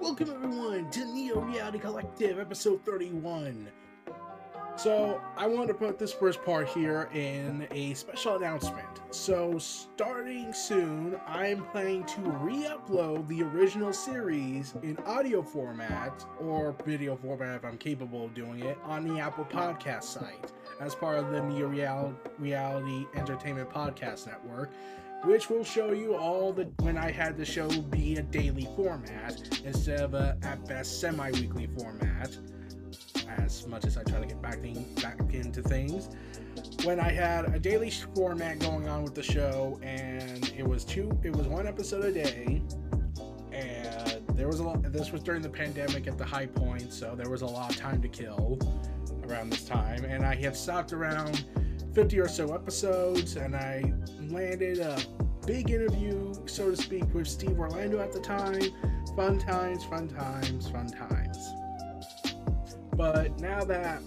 Welcome everyone to Neo Reality Collective, episode 31. So, I wanted to put this first part here in a special announcement. So, starting soon, I am planning to re-upload the original series in audio format, or video format if I'm capable of doing it, on the Apple Podcast site, as part of the Neo Reality Entertainment Podcast Network, which will show you all the when I had the show be a daily format instead of a at best semi-weekly format, as much as I try to get back into things. When I had a daily format going on with the show, and it was one episode a day, and there was a lot. This was during the pandemic at the high point, so there was a lot of time to kill around this time, and I had stopped around 50 or so episodes, and I landed a big interview, so to speak, with Steve Orlando at the time. Fun times. But now that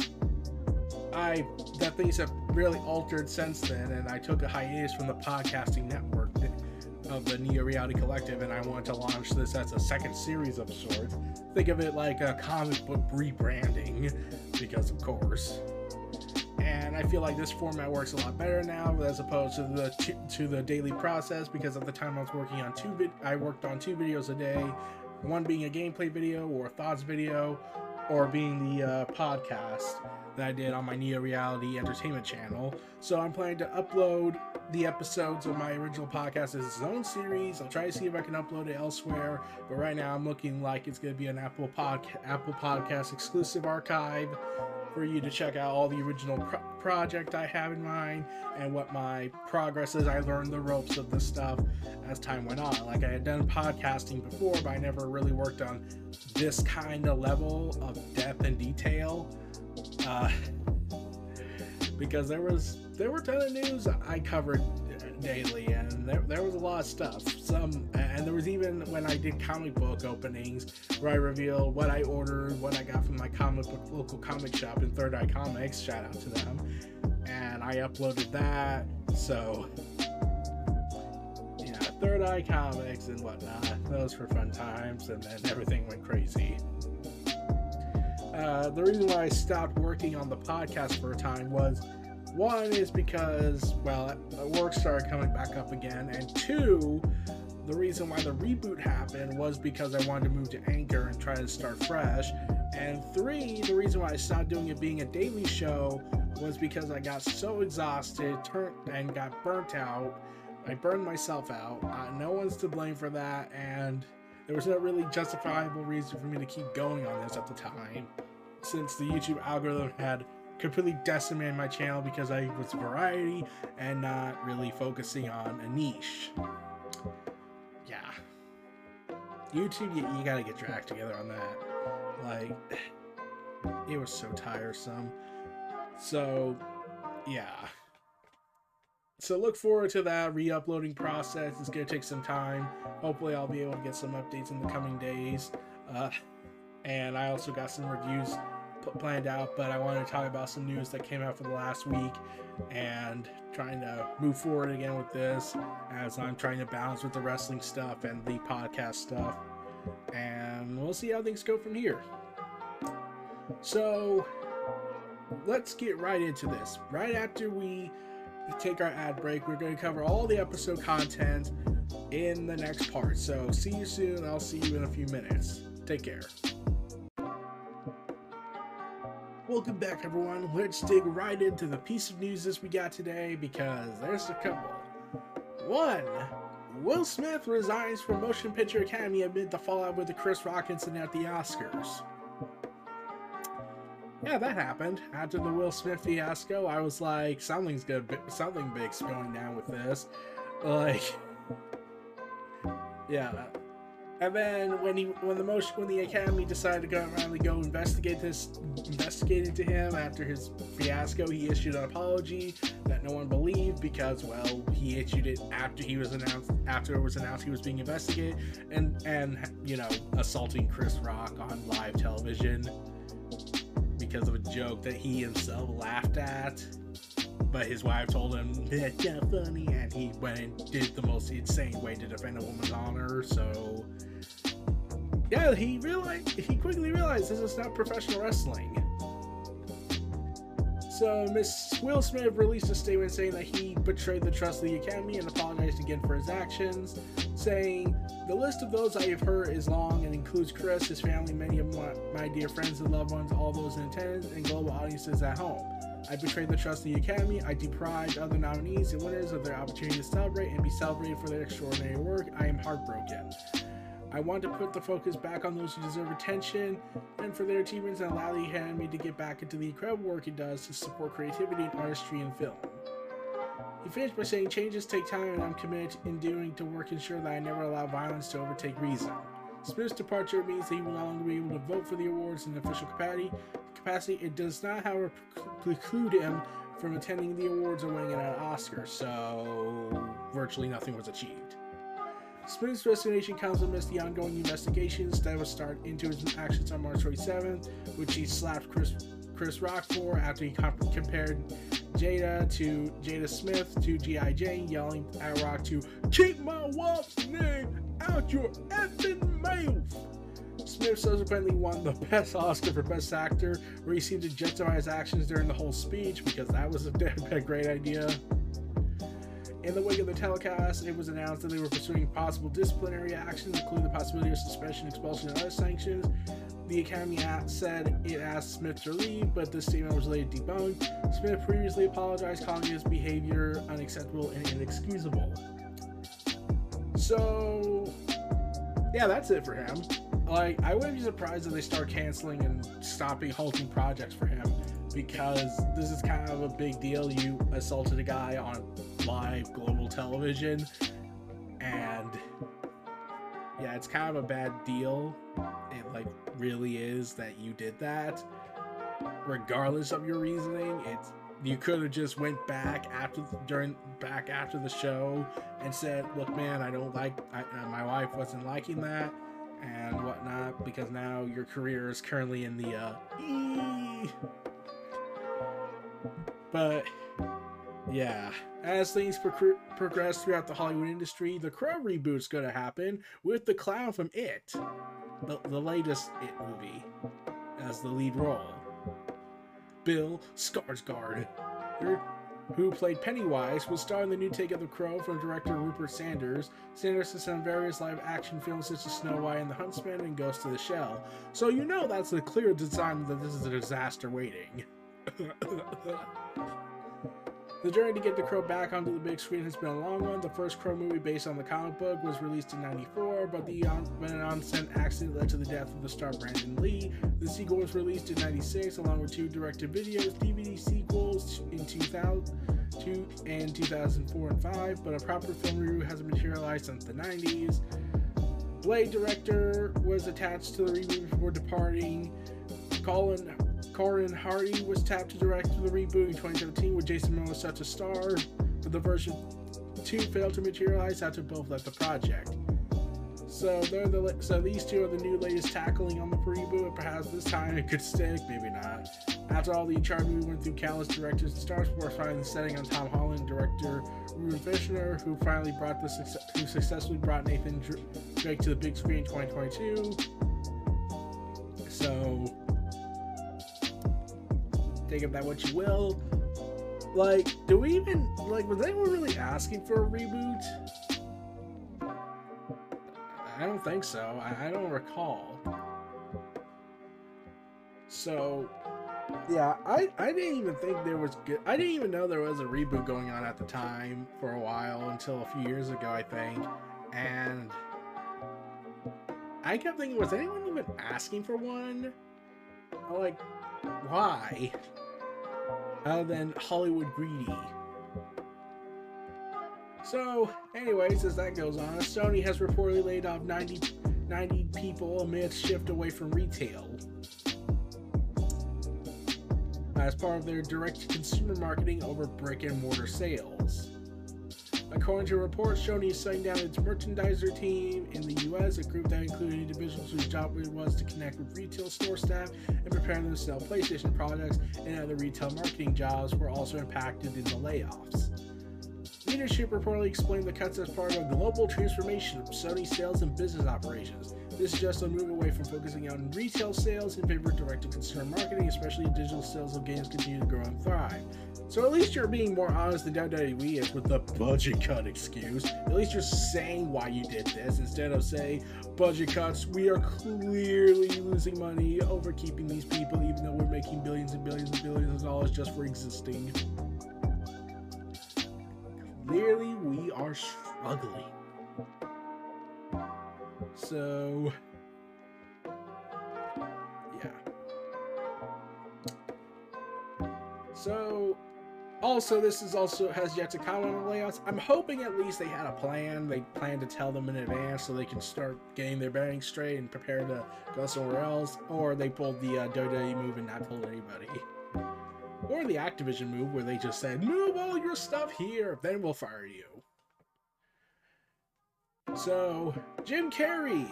things have really altered since then, and I took a hiatus from the podcasting network of the Neo Reality Collective, and I want to launch this as a second series of sorts. Think of it like a comic book rebranding, because of course. And I feel like this format works a lot better now as opposed to the daily process, because at the time I was working on two videos a day, one being a gameplay video or a thoughts video, or being the podcast that I did on my Neo Reality Entertainment channel. So I'm planning to upload the episodes of my original podcast as its own series. I'll try to see if I can upload it elsewhere, but right now I'm looking like it's going to be an Apple Podcast exclusive archive for you to check out all the original project I have in mind and what my progress is. I learned the ropes of this stuff as time went on. Like, I had done podcasting before, but I never really worked on this kind of level of depth and detail, because there were a ton of news I covered daily, and there was a lot of stuff. And there was even when I did comic book openings where I revealed what I ordered, what I got from my local comic shop in Third Eye Comics, shout out to them, and I uploaded that. So yeah, Third Eye Comics and whatnot, those were fun times, and then everything went crazy. The reason why I stopped working on the podcast for a time was, one is because, well, work started coming back up again, and two, the reason why the reboot happened was because I wanted to move to Anchor and try to start fresh, and three, the reason why I stopped doing it being a daily show was because I got so exhausted and got burnt out. I burned myself out. No one's to blame for that, and there was no really justifiable reason for me to keep going on this at the time, since the YouTube algorithm had completely decimated my channel because I was variety and not really focusing on a niche. Yeah. YouTube, you gotta get your act together on that. Like, it was so tiresome. So, yeah. So look forward to that re-uploading process. It's gonna take some time. Hopefully I'll be able to get some updates in the coming days. And I also got some reviews planned out, but I wanted to talk about some news that came out for the last week and trying to move forward again with this as I'm trying to balance with the wrestling stuff and the podcast stuff. And we'll see how things go from here. So let's get right into this. Right after we take our ad break, we're going to cover all the episode content in the next part. So see you soon. I'll see you in a few minutes. Take care. Welcome back, everyone. Let's dig right into the piece of news that we got today, because there's a couple. One, Will Smith resigns from Motion Picture Academy amid the fallout with the Chris Rock incident at the Oscars. Yeah, that happened. After the Will Smith fiasco, I was like, something big's going down with this. Like, yeah. And then when the Academy decided to go investigate into him after his fiasco, he issued an apology that no one believed because, well, he issued it after it was announced he was being investigated and assaulting Chris Rock on live television because of a joke that he himself laughed at. But his wife told him, that's not funny, and he went and did the most insane way to defend a woman's honor. So, yeah, he quickly realized this is not professional wrestling. So, Miss Will Smith released a statement saying that he betrayed the trust of the Academy and apologized again for his actions, saying, the list of those I have hurt is long and includes Chris, his family, many of my dear friends and loved ones, all those in attendance, and global audiences at home. I betrayed the trust of the Academy, I deprived other nominees and winners of their opportunity to celebrate and be celebrated for their extraordinary work. I am heartbroken. I want to put the focus back on those who deserve attention and for their achievements and allow the Academy to get back into the incredible work it does to support creativity and artistry in film. He finished by saying, changes take time and I'm committed in doing to work ensure that I never allow violence to overtake reason. Smith's departure means that he will no longer be able to vote for the awards in an official capacity. It does not, however, preclude him from attending the awards or winning an Oscar, so virtually nothing was achieved. Smith's resignation comes amidst the ongoing investigations that will start into his actions on March 27th, which he slapped Chris Rock for after he compared Jada Smith to G.I. Jane, yelling at Rock to keep my wife's name out your effing mouth. Smith subsequently won the Best Oscar for Best Actor, where he seemed to justify his actions during the whole speech because that was a great idea. In the wake of the telecast, it was announced that they were pursuing possible disciplinary actions, including the possibility of suspension, expulsion, and other sanctions. The Academy said it asked Smith to leave, but this statement was later debunked. Smith previously apologized, calling his behavior unacceptable and inexcusable. So, yeah, that's it for him. Like, I wouldn't be surprised if they start canceling and stopping halting projects for him, because this is kind of a big deal. You assaulted a guy on live global television, and yeah, it's kind of a bad deal. It like really is that you did that, regardless of your reasoning. It's you could have just went back after the show and said, "Look, man, I don't like. My wife wasn't liking that and whatnot," because now your career is currently in the But yeah, as things progress throughout the Hollywood industry, the Crow reboot's gonna happen with the clown from It, the latest It movie, as the lead role. Bill Skarsgård, who played Pennywise, will star in the new take of The Crow from director Rupert Sanders. Sanders has done various live-action films such as Snow White and The Huntsman and Ghost of the Shell, so you know that's a clear sign that this is a disaster waiting. The journey to get The Crow back onto the big screen has been a long one. The first Crow movie based on the comic book was released in 1994, but an on-set accident led to the death of the star Brandon Lee. The sequel was released in 1996, along with two direct-to-video DVD sequels in 2002 and 2004 and 2005, but a proper film review hasn't materialized since the 90s. Blade director was attached to the reboot before departing. Colin Hardy was tapped to direct the reboot in 2017 with Jason Momoa set to star, but the version 2 failed to materialize after both left the project. So they're the these two are the new latest tackling on the reboot. Perhaps this time it could stick, maybe not. After all the HR movie went through countless directors and stars before finally setting on Tom Holland director Ruben Vishner, who finally brought the who successfully brought Nathan Drake to the big screen in 2022. So take of that what you will. Like, do we even was anyone really asking for a reboot? I don't think so. I don't recall. So, yeah, I didn't even think there was good. I didn't even know there was a reboot going on at the time for a while until a few years ago, I think. And I kept thinking, was anyone even asking for one? Like, why? Other than Hollywood greedy. So, anyways, as that goes on, Sony has reportedly laid off 90 people amid shift away from retail. As part of their direct-to-consumer marketing over brick-and-mortar sales. According to reports, Sony is shutting down its merchandiser team in the U.S., a group that included individuals whose job it was to connect with retail store staff and prepare them to sell PlayStation products, and other retail marketing jobs were also impacted in the layoffs. Leadership reportedly explained the cuts as part of a global transformation of Sony sales and business operations. This is just a move away from focusing on retail sales in favor of direct-to-consumer marketing, especially digital sales of games continue to grow and thrive. So at least you're being more honest than WWE is with the budget cut excuse. At least you're saying why you did this instead of saying, budget cuts, we are clearly losing money over keeping these people even though we're making billions and billions and billions of dollars just for existing. Clearly, we are struggling. So, yeah. So, also, this is also has yet to comment on the layoffs. I'm hoping at least they had a plan. They planned to tell them in advance so they can start getting their bearings straight and prepare to go somewhere else. Or they pulled the WWE move and not told anybody. Or the Activision move where they just said, move all your stuff here, then we'll fire you. So, Jim Carrey.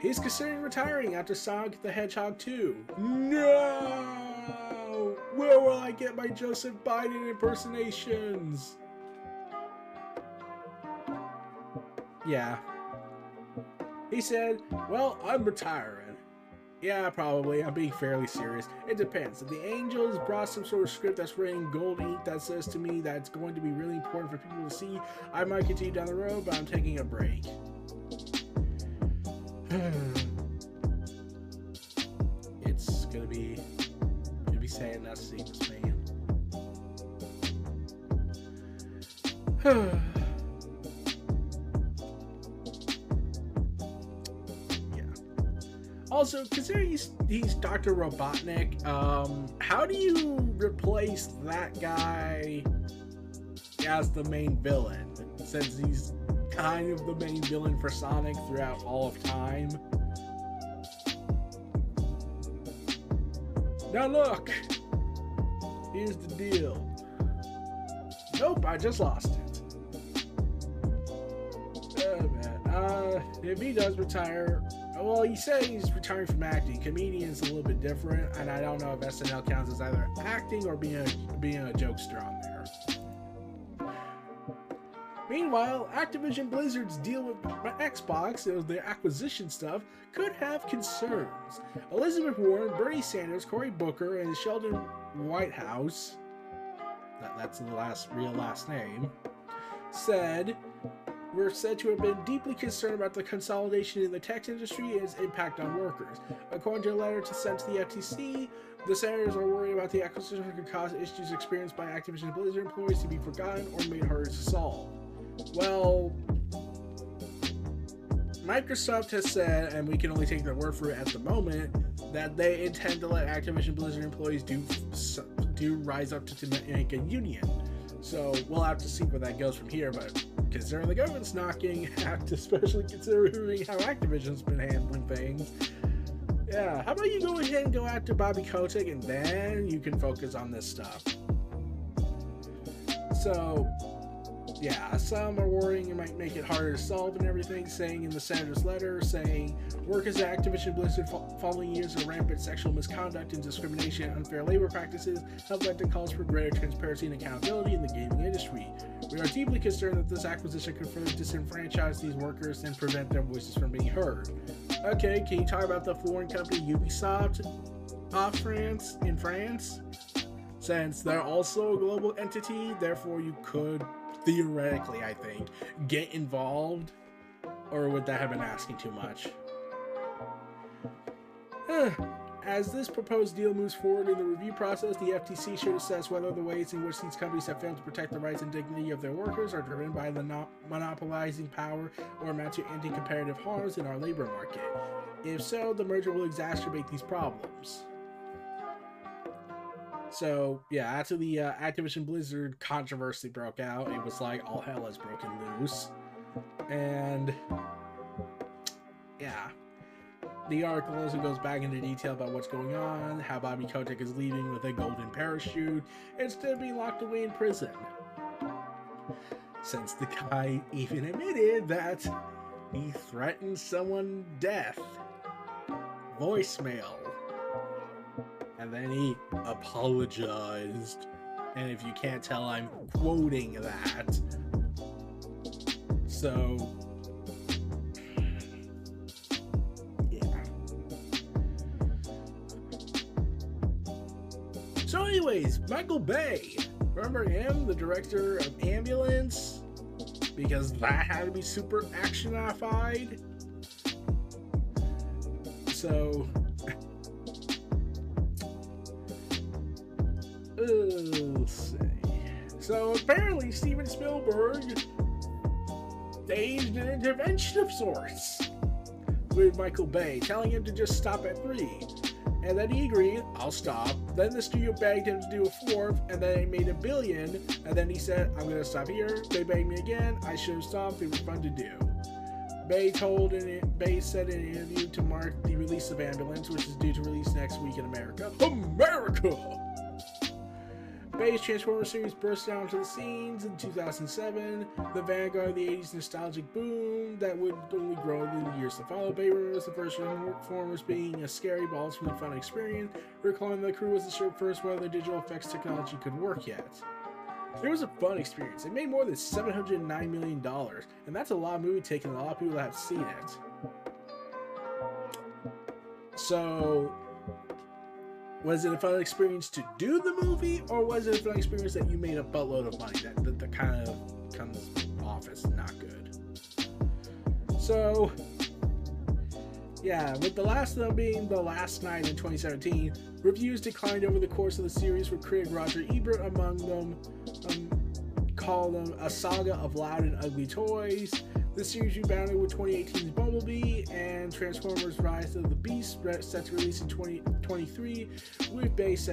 He's considering retiring after Sonic the Hedgehog 2. No! Where will I get my Joseph Biden impersonations? Yeah. He said, well, I'm retiring. Yeah, probably. I'm being fairly serious. It depends. If the Angels brought some sort of script that's written in gold ink that says to me that it's going to be really important for people to see, I might continue down the road, but I'm taking a break. It's gonna be sad not to see this man. Also, considering he's Dr. Robotnik, how do you replace that guy as the main villain? Since he's kind of the main villain for Sonic throughout all of time. Now look! Here's the deal. Nope, I just lost it. Oh man. If he does retire... Well, he said he's retiring from acting. Comedian's a little bit different, and I don't know if SNL counts as either acting or being a jokester on there. Meanwhile, Activision Blizzard's deal with Xbox, it was the acquisition stuff, could have concerns. Elizabeth Warren, Bernie Sanders, Cory Booker, and Sheldon Whitehouse, that's the real last name, said... were said to have been deeply concerned about the consolidation in the tech industry and its impact on workers. According to a letter sent to the FTC, the senators are worried about the acquisition could cause issues experienced by Activision Blizzard employees to be forgotten or made harder to solve. Well, Microsoft has said, and we can only take their word for it at the moment, that they intend to let Activision Blizzard employees do rise up to make a union. So we'll have to see where that goes from here, but considering the government's knocking, especially considering how Activision's been handling things. Yeah, how about you go ahead and go after Bobby Kotick and then you can focus on this stuff. So, yeah, some are worrying it might make it harder to solve and everything, saying in the Sanders letter, saying, workers at Activision Blizzard following years of rampant sexual misconduct and discrimination and unfair labor practices have led to calls for greater transparency and accountability in the gaming industry. We are deeply concerned that this acquisition could further disenfranchise these workers and prevent their voices from being heard. Okay, can you talk about the foreign company Ubisoft in France? Since they're also a global entity, therefore you could theoretically, I think, get involved, or would that have been asking too much? As this proposed deal moves forward in the review process, the FTC should assess whether the ways in which these companies have failed to protect the rights and dignity of their workers are driven by the monopolizing power or amount to anti-competitive harms in our labor market. If so, the merger will exacerbate these problems. So, yeah, after the Activision Blizzard controversy broke out, it was like all hell has broken loose. And, yeah. The article also goes back into detail about what's going on, how Bobby Kotick is leaving with a golden parachute, instead of being locked away in prison. Since the guy even admitted that he threatened someone death. Voicemail. And then he apologized. And if you can't tell, I'm quoting that. So, yeah. So anyways, Michael Bay. Remember him, the director of Ambulance? Because that had to be super actionified. So, let's see. So apparently Steven Spielberg staged an intervention of sorts with Michael Bay, telling him to just stop at 3. And then he agreed, I'll stop. Then the studio begged him to do a 4th, and then he made $1 billion. And then he said, I'm gonna stop here. They begged me again. I should have stopped. They were fun to do. Bay said in an interview to mark the release of Ambulance, which is due to release next week in America. America! Bay's Transformers series burst down to the scenes in 2007, the vanguard of the 80s nostalgic boom that would only grow in the years to follow. Bay remembers the first Transformers being a scary, balls from the fun experience, recalling the crew wasn't sure first whether digital effects technology could work yet. It was a fun experience. It made more than $709 million, and that's a lot of movie taken, and a lot of people have seen it. So, was it a fun experience to do the movie, or was it a fun experience that you made a buttload of money? That kind of comes off as not good. So, yeah, with the last of them being The Last Night in 2017, reviews declined over the course of the series, with critic Roger Ebert among them, called them a saga of loud and ugly toys. The series rebounded with 2018's Bumblebee and Transformers Rise of the Beast, set to release in 2023, with Bay is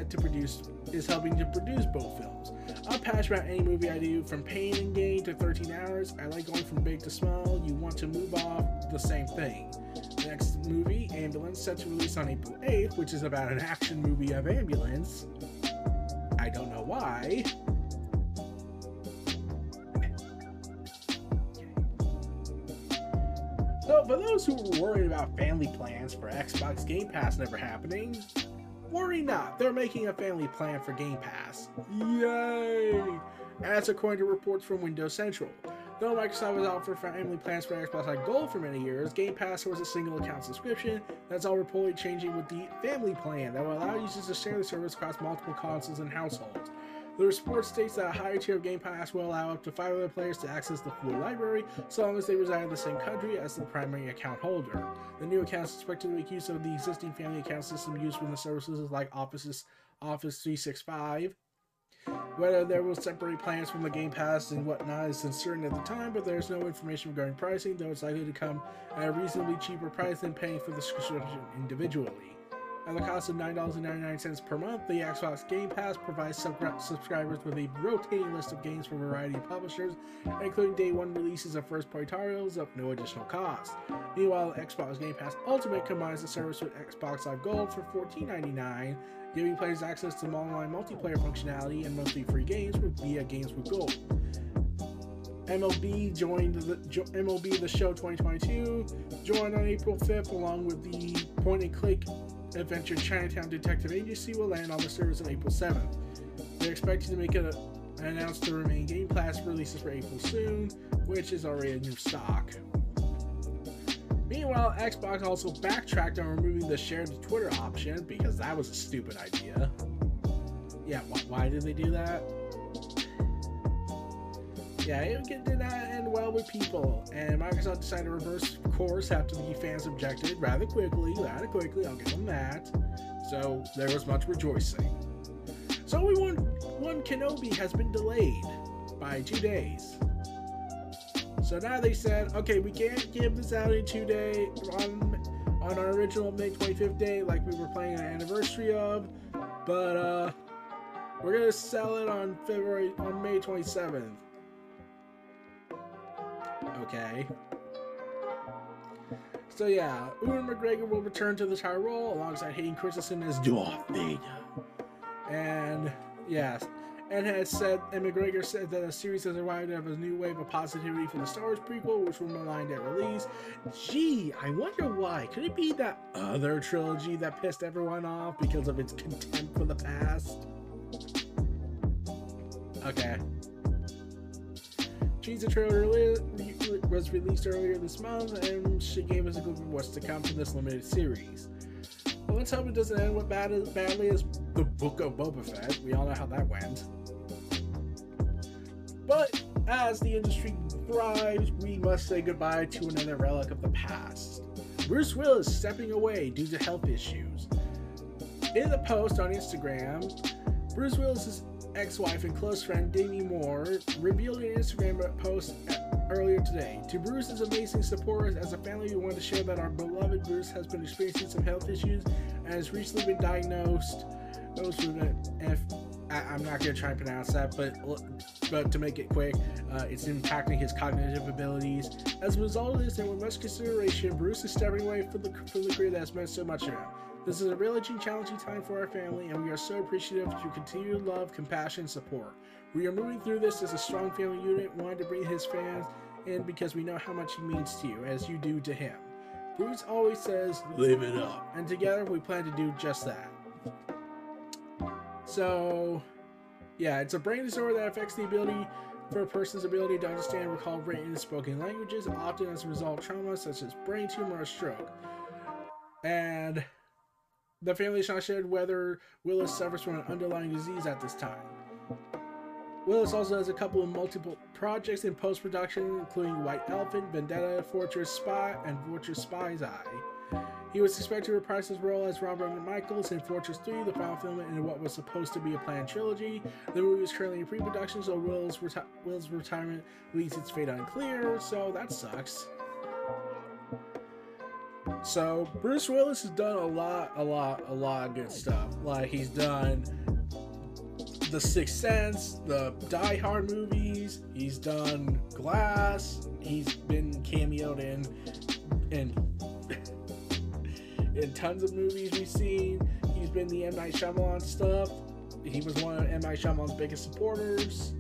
helping to produce both films. I'm passionate about any movie I do, from Pain and Gain to 13 Hours. I like going from big to small. You want to move off the same thing. The next movie, Ambulance, set to release on April 8th, which is about an action movie of Ambulance. I don't know why. So, for those who were worried about family plans for Xbox Game Pass never happening, worry not, they're making a family plan for Game Pass. Yay! And that's according to reports from Windows Central. Though Microsoft has offered family plans for Xbox Live Gold for many years, Game Pass was a single account subscription. That's all reportedly changing with the family plan that will allow users to share the service across multiple consoles and households. The report states that a higher tier of Game Pass will allow up to 5 other players to access the full library, so long as they reside in the same country as the primary account holder. The new account is expected to make use of the existing family account system used within the services like Office 365. Whether there will separate plans from the Game Pass and whatnot is uncertain at the time, but there is no information regarding pricing, though it's likely to come at a reasonably cheaper price than paying for the subscription individually. At the cost of $9.99 per month, the Xbox Game Pass provides subscribers with a rotating list of games from a variety of publishers, including day one releases of first-party titles at no additional cost. Meanwhile, Xbox Game Pass Ultimate combines the service with Xbox Live Gold for $14.99, giving players access to online multiplayer functionality and monthly free games via Games with Gold. MLB joined MLB The Show 2022, joined on April 5th, along with the point-and-click adventure Chinatown Detective Agency, will land on the service on April 7th. They're expected to announce the remaining Game Pass releases for April soon, which is already a new stock. Meanwhile, Xbox also backtracked on removing the share to Twitter option because that was a stupid idea. Yeah, why did they do that? Yeah, it did not end well with people, and Microsoft decided to reverse course after the fans objected rather quickly, I'll give them that. So there was much rejoicing. So Obi-Wan Kenobi has been delayed by 2 days. So now they said, okay, we can't give this out in 2 days on our original May 25th day like we were planning an anniversary of, but we're gonna sell it on May 27th. Okay. So yeah, Ewan McGregor will return to the title role alongside Hayden Christensen as Darth Vader. And yes, and McGregor said that the series has arrived at a new wave of positivity for the Star Wars prequel, which will be aligned at release. Gee, I wonder why. Could it be that other trilogy that pissed everyone off because of its contempt for the past? Okay. Teaser trailer was released earlier this month, and she gave us a glimpse of what's to come from this limited series. Well, let's hope it doesn't end with badly as the Book of Boba Fett. We all know how that went. But as the industry thrives, we must say goodbye to another relic of the past. Bruce Willis stepping away due to health issues. In the post on Instagram, Bruce Willis's ex-wife and close friend Demi Moore revealed an Instagram post earlier today. To Bruce's amazing supporters, as a family, we want to share that our beloved Bruce has been experiencing some health issues and has recently been diagnosed. I'm not going to try and pronounce that, but to make it quick, it's impacting his cognitive abilities. As a result of this, and with much consideration, Bruce is stepping away from the career that has meant so much to him. This is a really challenging time for our family, and we are so appreciative of your continued love, compassion, and support. We are moving through this as a strong family unit, wanting to bring his fans in because we know how much he means to you, as you do to him. Bruce always says, live it up, and together we plan to do just that. So, yeah, it's a brain disorder that affects the ability for a person's ability to understand, recall written and spoken languages, often as a result of trauma such as brain tumor or stroke. And the family is not shared whether Willis suffers from an underlying disease at this time. Willis also has a couple of multiple projects in post-production, including White Elephant, Vendetta, Fortress Spy, and Fortress Spy's Eye. He was expected to reprise his role as Robert Michaels in Fortress 3, the final film in what was supposed to be a planned trilogy. The movie is currently in pre-production, so Will's retirement leaves its fate unclear, so that sucks. So, Bruce Willis has done a lot of good stuff. Like, he's done The Sixth Sense, the Die Hard movies, he's done Glass, he's been cameoed in tons of movies we've seen. He's been the M. Night Shyamalan stuff. He was one of M. Night Shyamalan's biggest supporters.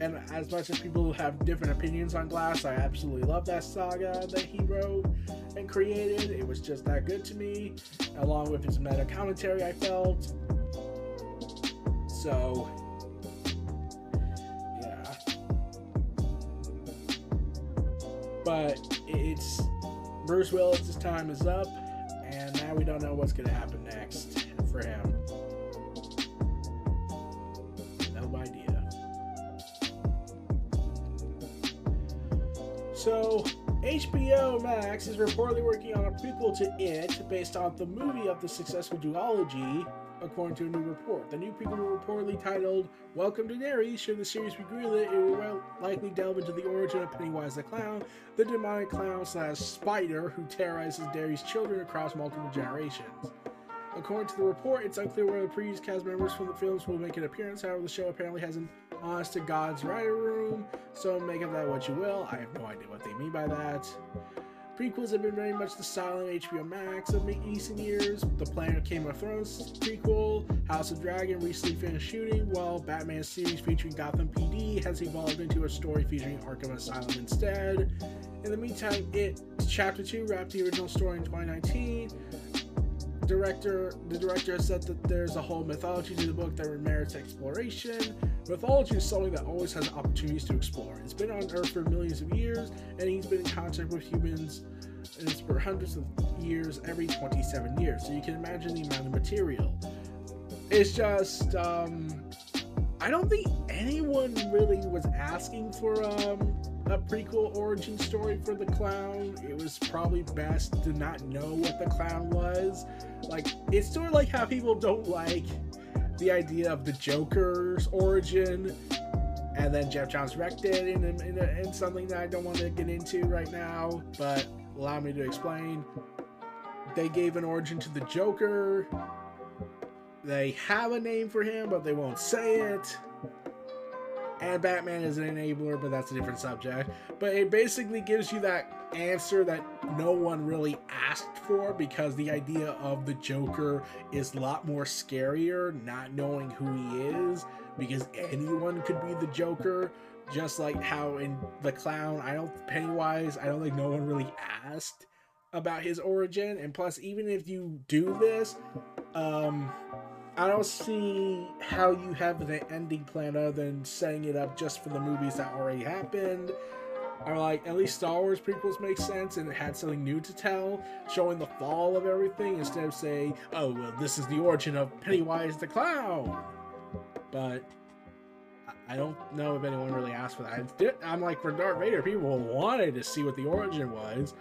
And as much as people have different opinions on Glass, I absolutely love that saga that he wrote and created. It was just that good to me, along with his meta commentary, I felt. So, yeah. But it's Bruce Willis' time is up, and now we don't know what's going to happen next for him. No idea. So, HBO Max is reportedly working on a prequel to It based on the movie of the successful duology, according to a new report. The new prequel was reportedly titled Welcome to Derry. Should the series be greenlit, it will likely delve into the origin of Pennywise the Clown, the demonic clown / spider who terrorizes Derry's children across multiple generations. According to the report, it's unclear whether previous cast members from the films will make an appearance. However, the show apparently has an honest to God's writer room, so make of that what you will. I have no idea what they mean by that. Prequels have been very much the silent HBO Max of recent years. The Planet of Game of Thrones prequel, House of Dragon recently finished shooting, while Batman series featuring Gotham PD has evolved into a story featuring Arkham Asylum instead. In the meantime, It Chapter 2 wrapped the original story in 2019. The director has said that there's a whole mythology to the book that merits exploration. Mythology is something that always has opportunities to explore. It's been on Earth for millions of years, and he's been in contact with humans for hundreds of years every 27 years. So you can imagine the amount of material. It's just, I don't think anyone really was asking for a prequel origin story for the clown. It was probably best to not know what the clown was. Like, it's sort of like how people don't like the idea of the Joker's origin, and then Jeff Johns wrecked it in something that I don't want to get into right now, but allow me to explain. They gave an origin to the Joker. They have a name for him, but they won't say it. And Batman is an enabler, but that's a different subject. But it basically gives you that answer that no one really asked for, because the idea of the Joker is a lot more scarier not knowing who he is, because anyone could be the Joker. Just like how in the clown, Pennywise, I don't think no one really asked about his origin. And plus, even if you do this, I don't see how you have the ending plan other than setting it up just for the movies that already happened. Or, like, at least Star Wars prequels make sense, and it had something new to tell, showing the fall of everything, instead of saying, oh, well, this is the origin of Pennywise the Clown. But I don't know if anyone really asked for that. I'm like, for Darth Vader, people wanted to see what the origin was.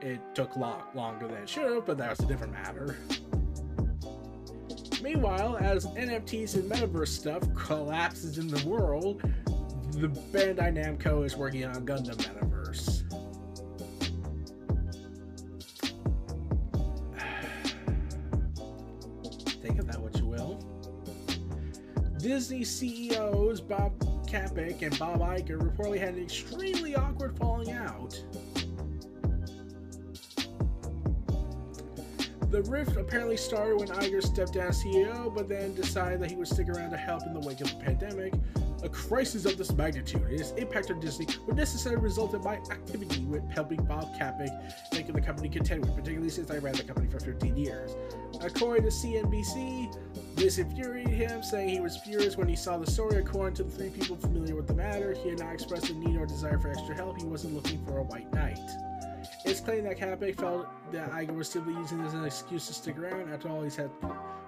It took a lot longer than it should have, but that was a different matter. Meanwhile, as NFTs and metaverse stuff collapses in the world, the Bandai Namco is working on Gundam Metaverse. Think of that what you will. Disney CEOs Bob Chapek and Bob Iger reportedly had an extremely awkward falling out. The rift apparently started when Iger stepped down as CEO, but then decided that he would stick around to help in the wake of the pandemic. A crisis of this magnitude and its impact on Disney would necessarily result in my activity with helping Bob Chapek make the company contend with, particularly since I ran the company for 15 years. According to CNBC, this infuriated him, saying he was furious when he saw the story. According to the three people familiar with the matter, he had not expressed a need or desire for extra help. He wasn't looking for a white knight. It's claimed that Chapek felt that Iger was simply using this as an excuse to stick around. After all, he's had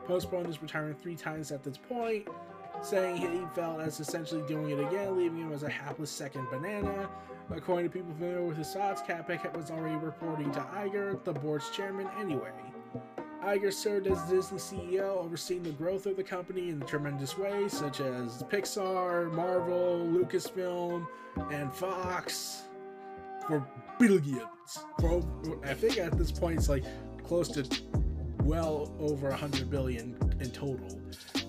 postponed his retirement 3 times at this point, saying he felt as essentially doing it again, leaving him as a hapless second banana. According to people familiar with his thoughts, Chapek was already reporting to Iger, the board's chairman, anyway. Iger served as Disney CEO, overseeing the growth of the company in tremendous ways, such as Pixar, Marvel, Lucasfilm, and Fox, for billions. I think at this point it's like close to well over 100 billion in total.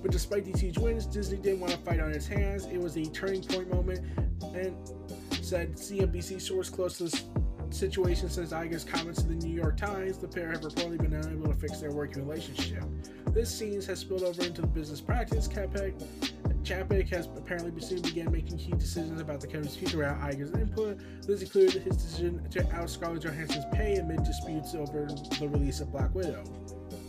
But despite these huge wins, Disney didn't want to fight on its hands. It was a turning point moment, and said CNBC source close to this situation says Iger's comments to the New York Times. The pair have reportedly been unable to fix their working relationship. This scene has spilled over into the business practice. Chapek has apparently soon began making key decisions about the company's future without Iger's input. This included his decision to out Scarlett Johansson's pay amid disputes over the release of Black Widow.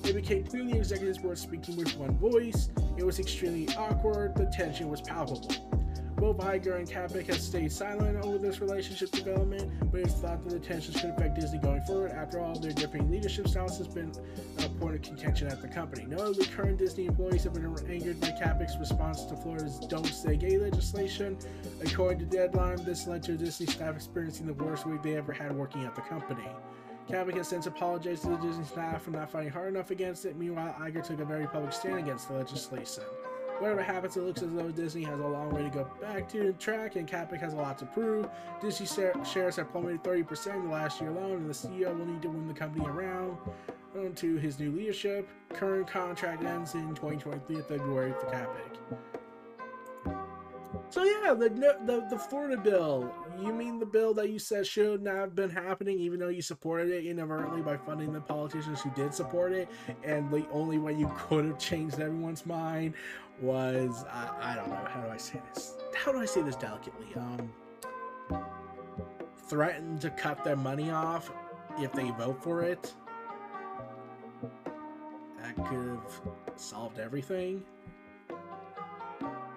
It became clear the executives were speaking with one voice. It was extremely awkward. The tension was palpable. Both Iger and Chapek have stayed silent over this relationship development, but it's thought that the tensions could affect Disney going forward. After all, their differing leadership styles has been a point of contention at the company. Notably, current Disney employees have been angered by Chapek's response to Florida's Don't Say Gay legislation. According to Deadline, this led to Disney staff experiencing the worst week they ever had working at the company. Chapek has since apologized to the Disney staff for not fighting hard enough against it. Meanwhile, Iger took a very public stand against the legislation. Whatever happens, it looks as though Disney has a long way to go back to the track, and Chapek has a lot to prove. Disney shares have plummeted 30% in the last year alone, and the CEO will need to win the company around to his new leadership. Current contract ends in 2023 February for Chapek. So yeah, the Florida bill. You mean the bill that you said should not have been happening, even though you supported it inadvertently by funding the politicians who did support it, and the only way you could have changed everyone's mind was, I don't know, how do I say this? How do I say this delicately? Threatened to cut their money off if they vote for it. That could have solved everything.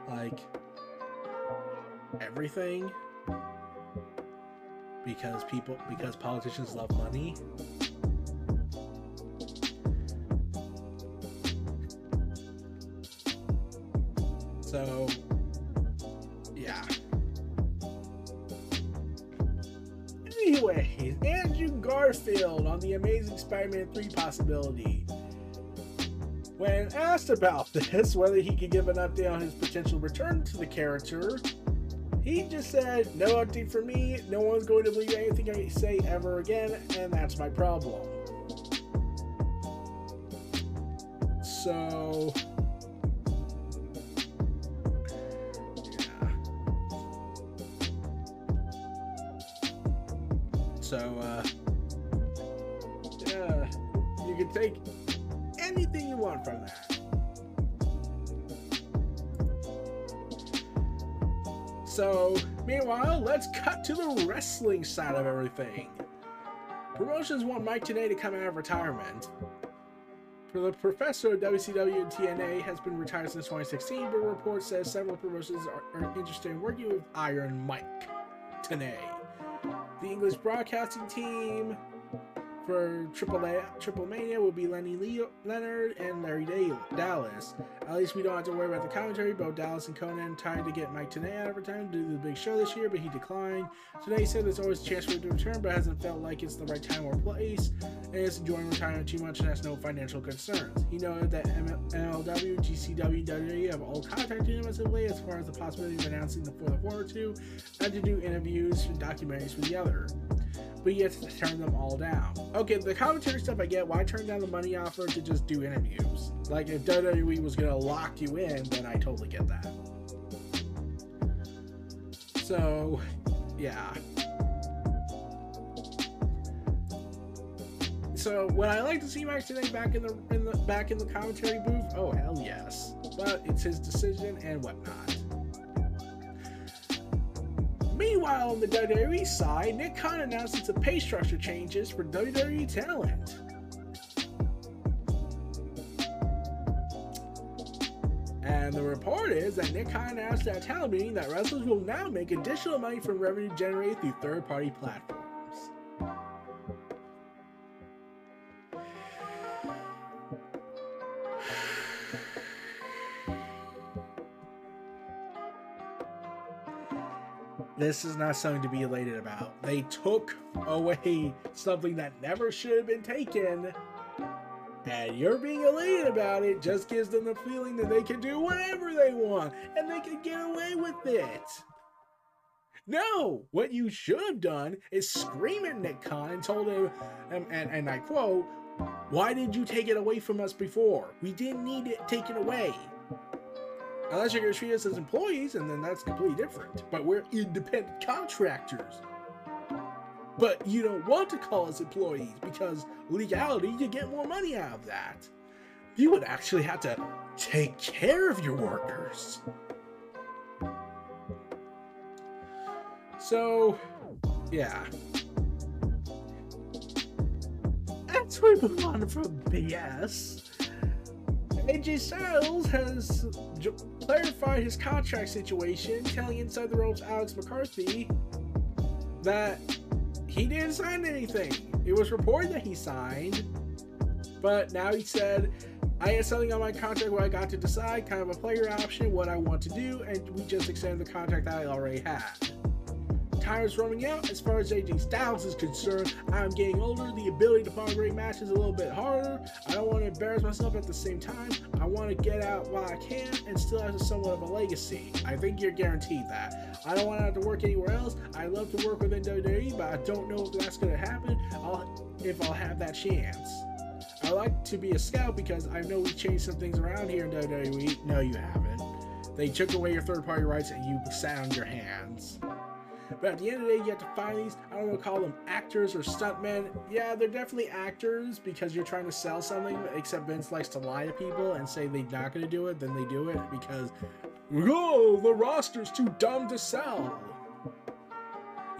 Like, everything. Because politicians love money. So, yeah. Anyways, Andrew Garfield on The Amazing Spider-Man 3 possibility. When asked about this, whether he could give an update on his potential return to the character, he just said, "No update for me, no one's going to believe anything I say ever again, and that's my problem." So, yeah. So, you can take anything you want from that. So, meanwhile, let's cut to the wrestling side of everything. Promotions want Mike Tenay to come out of retirement. For the professor of WCW and TNA has been retired since 2016, but a report says several promotions are interested in working with Iron Mike Tenay. The English broadcasting team for Triple Mania will be Lenny Leonard and Larry Dallas. At least we don't have to worry about the commentary. Both Dallas and Conan tried to get Mike Tenay out of retirement to do the big show this year, but he declined. Today he said there's always a chance for him to return, but hasn't felt like it's the right time or place, and is enjoying retirement too much and has no financial concerns. He noted that MLW, GCW, WWE have all contacted him massively as far as the possibility of announcing the fourth one or two, and to do interviews and documentaries for the other. But he has to turn them all down. Okay, the commentary stuff I get. Why turn down the money offer to just do interviews? Like, if WWE was gonna lock you in, then I totally get that. So, yeah. So, would I like to see Mike Tenay back in the commentary booth? Oh, hell yes. But it's his decision and whatnot. Meanwhile, on the WWE side, Nick Khan announced it's a pay structure changes for WWE talent. And the report is that Nick Khan announced at a talent meeting that wrestlers will now make additional money from revenue generated through third-party platforms. This is not something to be elated about. They took away something that never should have been taken, and you're being elated about it. Just gives them the feeling that they can do whatever they want, and they can get away with it. No! What you should have done is scream at Nick Khan and told him, and I quote, "Why did you take it away from us before? We didn't need it taken away. Unless you're going to treat us as employees, and then that's completely different. But we're independent contractors. But you don't want to call us employees because legality, you get more money out of that. You would actually have to take care of your workers." So, yeah. As we move on from BS, AJ Styles has clarified his contract situation, telling Inside the Ropes Alex McCarthy that he didn't sign anything. It was reported that he signed, but now he said, "I had something on my contract where I got to decide, kind of a player option, what I want to do, and we just extended the contract that I already had. Time is running out. As far as AJ Styles is concerned, I'm getting older. The ability to find great matches is a little bit harder. I don't want to embarrass myself at the same time. I want to get out while I can and still have somewhat of a legacy. I think you're guaranteed that. I don't want to have to work anywhere else. I love to work within WWE, but I don't know if that's going to happen, if I'll have that chance. I like to be a scout because I know we changed some things around here in WWE." No, you haven't. They took away your third-party rights and you sat on your hands. But at the end of the day, you have to find these, I don't want to call them actors or stuntmen. Yeah, they're definitely actors because you're trying to sell something, except Vince likes to lie to people and say they're not going to do it, then they do it because, oh, the roster's too dumb to sell.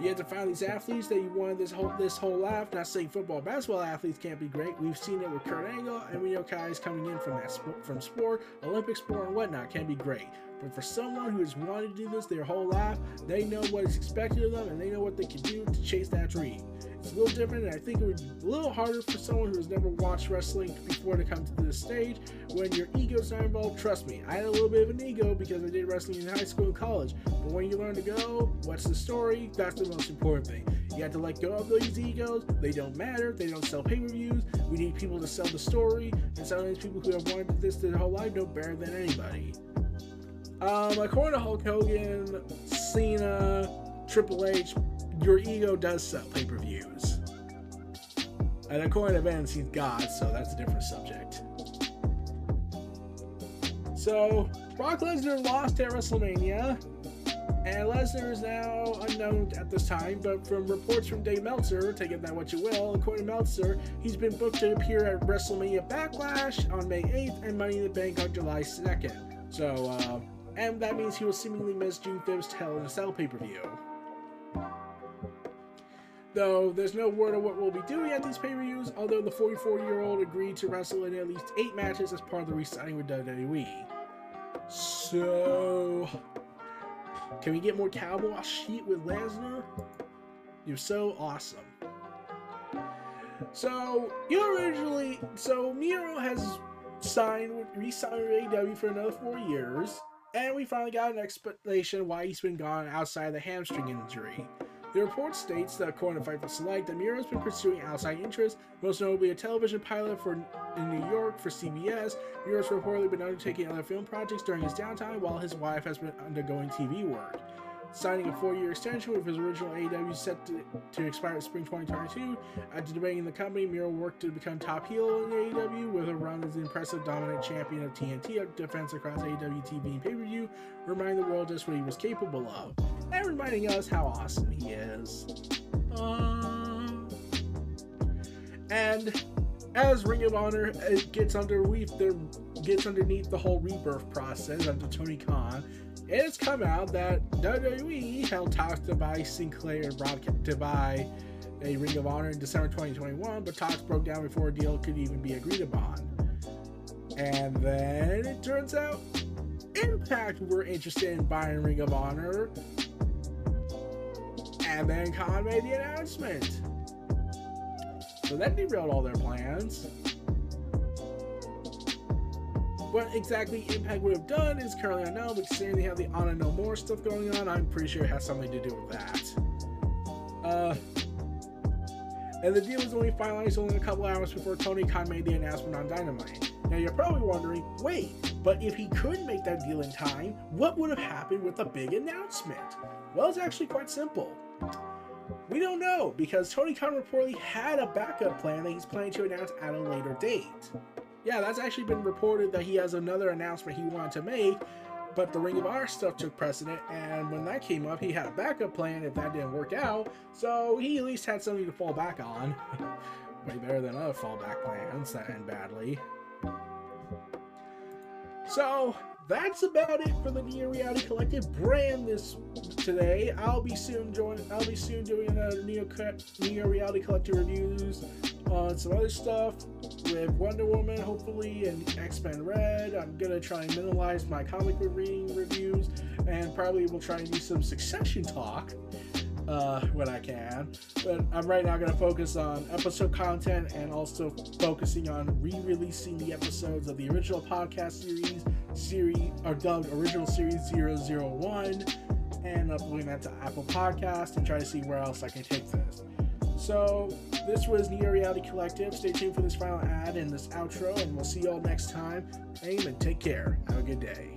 You have to find these athletes that you wanted this whole life. Not saying football, basketball athletes can't be great. We've seen it with Kurt Angle, and we know guys coming in from that sport, Olympic sport, and whatnot can be great. But for someone who has wanted to do this their whole life, they know what is expected of them, and they know what they can do to chase that dream. It's a little different, and I think it would be a little harder for someone who has never watched wrestling before to come to this stage. When your ego's not involved, trust me, I had a little bit of an ego because I did wrestling in high school and college. But when you learn to go, what's the story? That's the most important thing. You have to let go of these egos. They don't matter. They don't sell pay-per-views. We need people to sell the story. And some of these people who have wanted this their whole life know better than anybody. According to Hulk Hogan, Cena, Triple H, your ego does sell pay-per-views. And according to Vince, he's God, so that's a different subject. So, Brock Lesnar lost at WrestleMania, and Lesnar is now unknown at this time, but from reports from Dave Meltzer, take it that what you will, according to Meltzer, he's been booked to appear at WrestleMania Backlash on May 8th and Money in the Bank on July 2nd. So, and that means he will seemingly miss June 5th's Hell in a Cell pay-per-view. Though there's no word on what we'll be doing at these pay-per-views, although the 44-year-old agreed to wrestle in at least 8 matches as part of the re-signing with WWE. So, can we get more cowboy shit with Lesnar? You're so awesome. So Miro has re-signed with AEW for another 4 years, and we finally got an explanation why he's been gone outside of the hamstring injury. The report states that, according to Fightful Select, that Miro has been pursuing outside interests, most notably a television pilot in New York for CBS. Miro's reportedly been undertaking other film projects during his downtime, while his wife has been undergoing TV work. Signing a 4-year extension with his original AEW set to expire in spring 2022. After debating the company, Miro worked to become top heel in AEW with a run as the impressive dominant champion of TNT defense across AEW TV and pay-per-view, reminding the world just what he was capable of, and reminding us how awesome he is. And as Ring of Honor gets underneath the whole rebirth process under Tony Khan, it has come out that WWE held talks to buy Sinclair and Brock to buy a Ring of Honor in December 2021, but talks broke down before a deal could even be agreed upon. And then it turns out Impact were interested in buying Ring of Honor, and then Khan made the announcement. So that derailed all their plans. What exactly Impact would have done is currently unknown, but considering they have the Honor No More stuff going on, I'm pretty sure it has something to do with that. And the deal was only finalized only a couple hours before Tony Khan made the announcement on Dynamite. Now you're probably wondering, wait, but if he could make that deal in time, what would have happened with a big announcement? Well, it's actually quite simple. We don't know, because Tony Khan reportedly had a backup plan that he's planning to announce at a later date. Yeah, that's actually been reported that he has another announcement he wanted to make, but the Ring of Honor stuff took precedent, and when that came up, he had a backup plan if that didn't work out, so he at least had something to fall back on. Way better than other fallback plans that end badly. So, that's about it for the Neo-Reality Collective brand today. I'll be soon doing another Neo-Reality Collective reviews on some other stuff with Wonder Woman, hopefully, and X-Men Red. I'm going to try and minimize my comic book reading reviews, and probably will try and do some Succession talk when I can. But I'm right now going to focus on episode content and also focusing on re-releasing the episodes of the original podcast series or dubbed Original Series 001, and uploading that to Apple Podcasts and try to see where else I can take this. So this was Neo-Reality Collective. Stay tuned for this final ad and this outro, and we'll see you all next time. Aim and take care. Have a good day.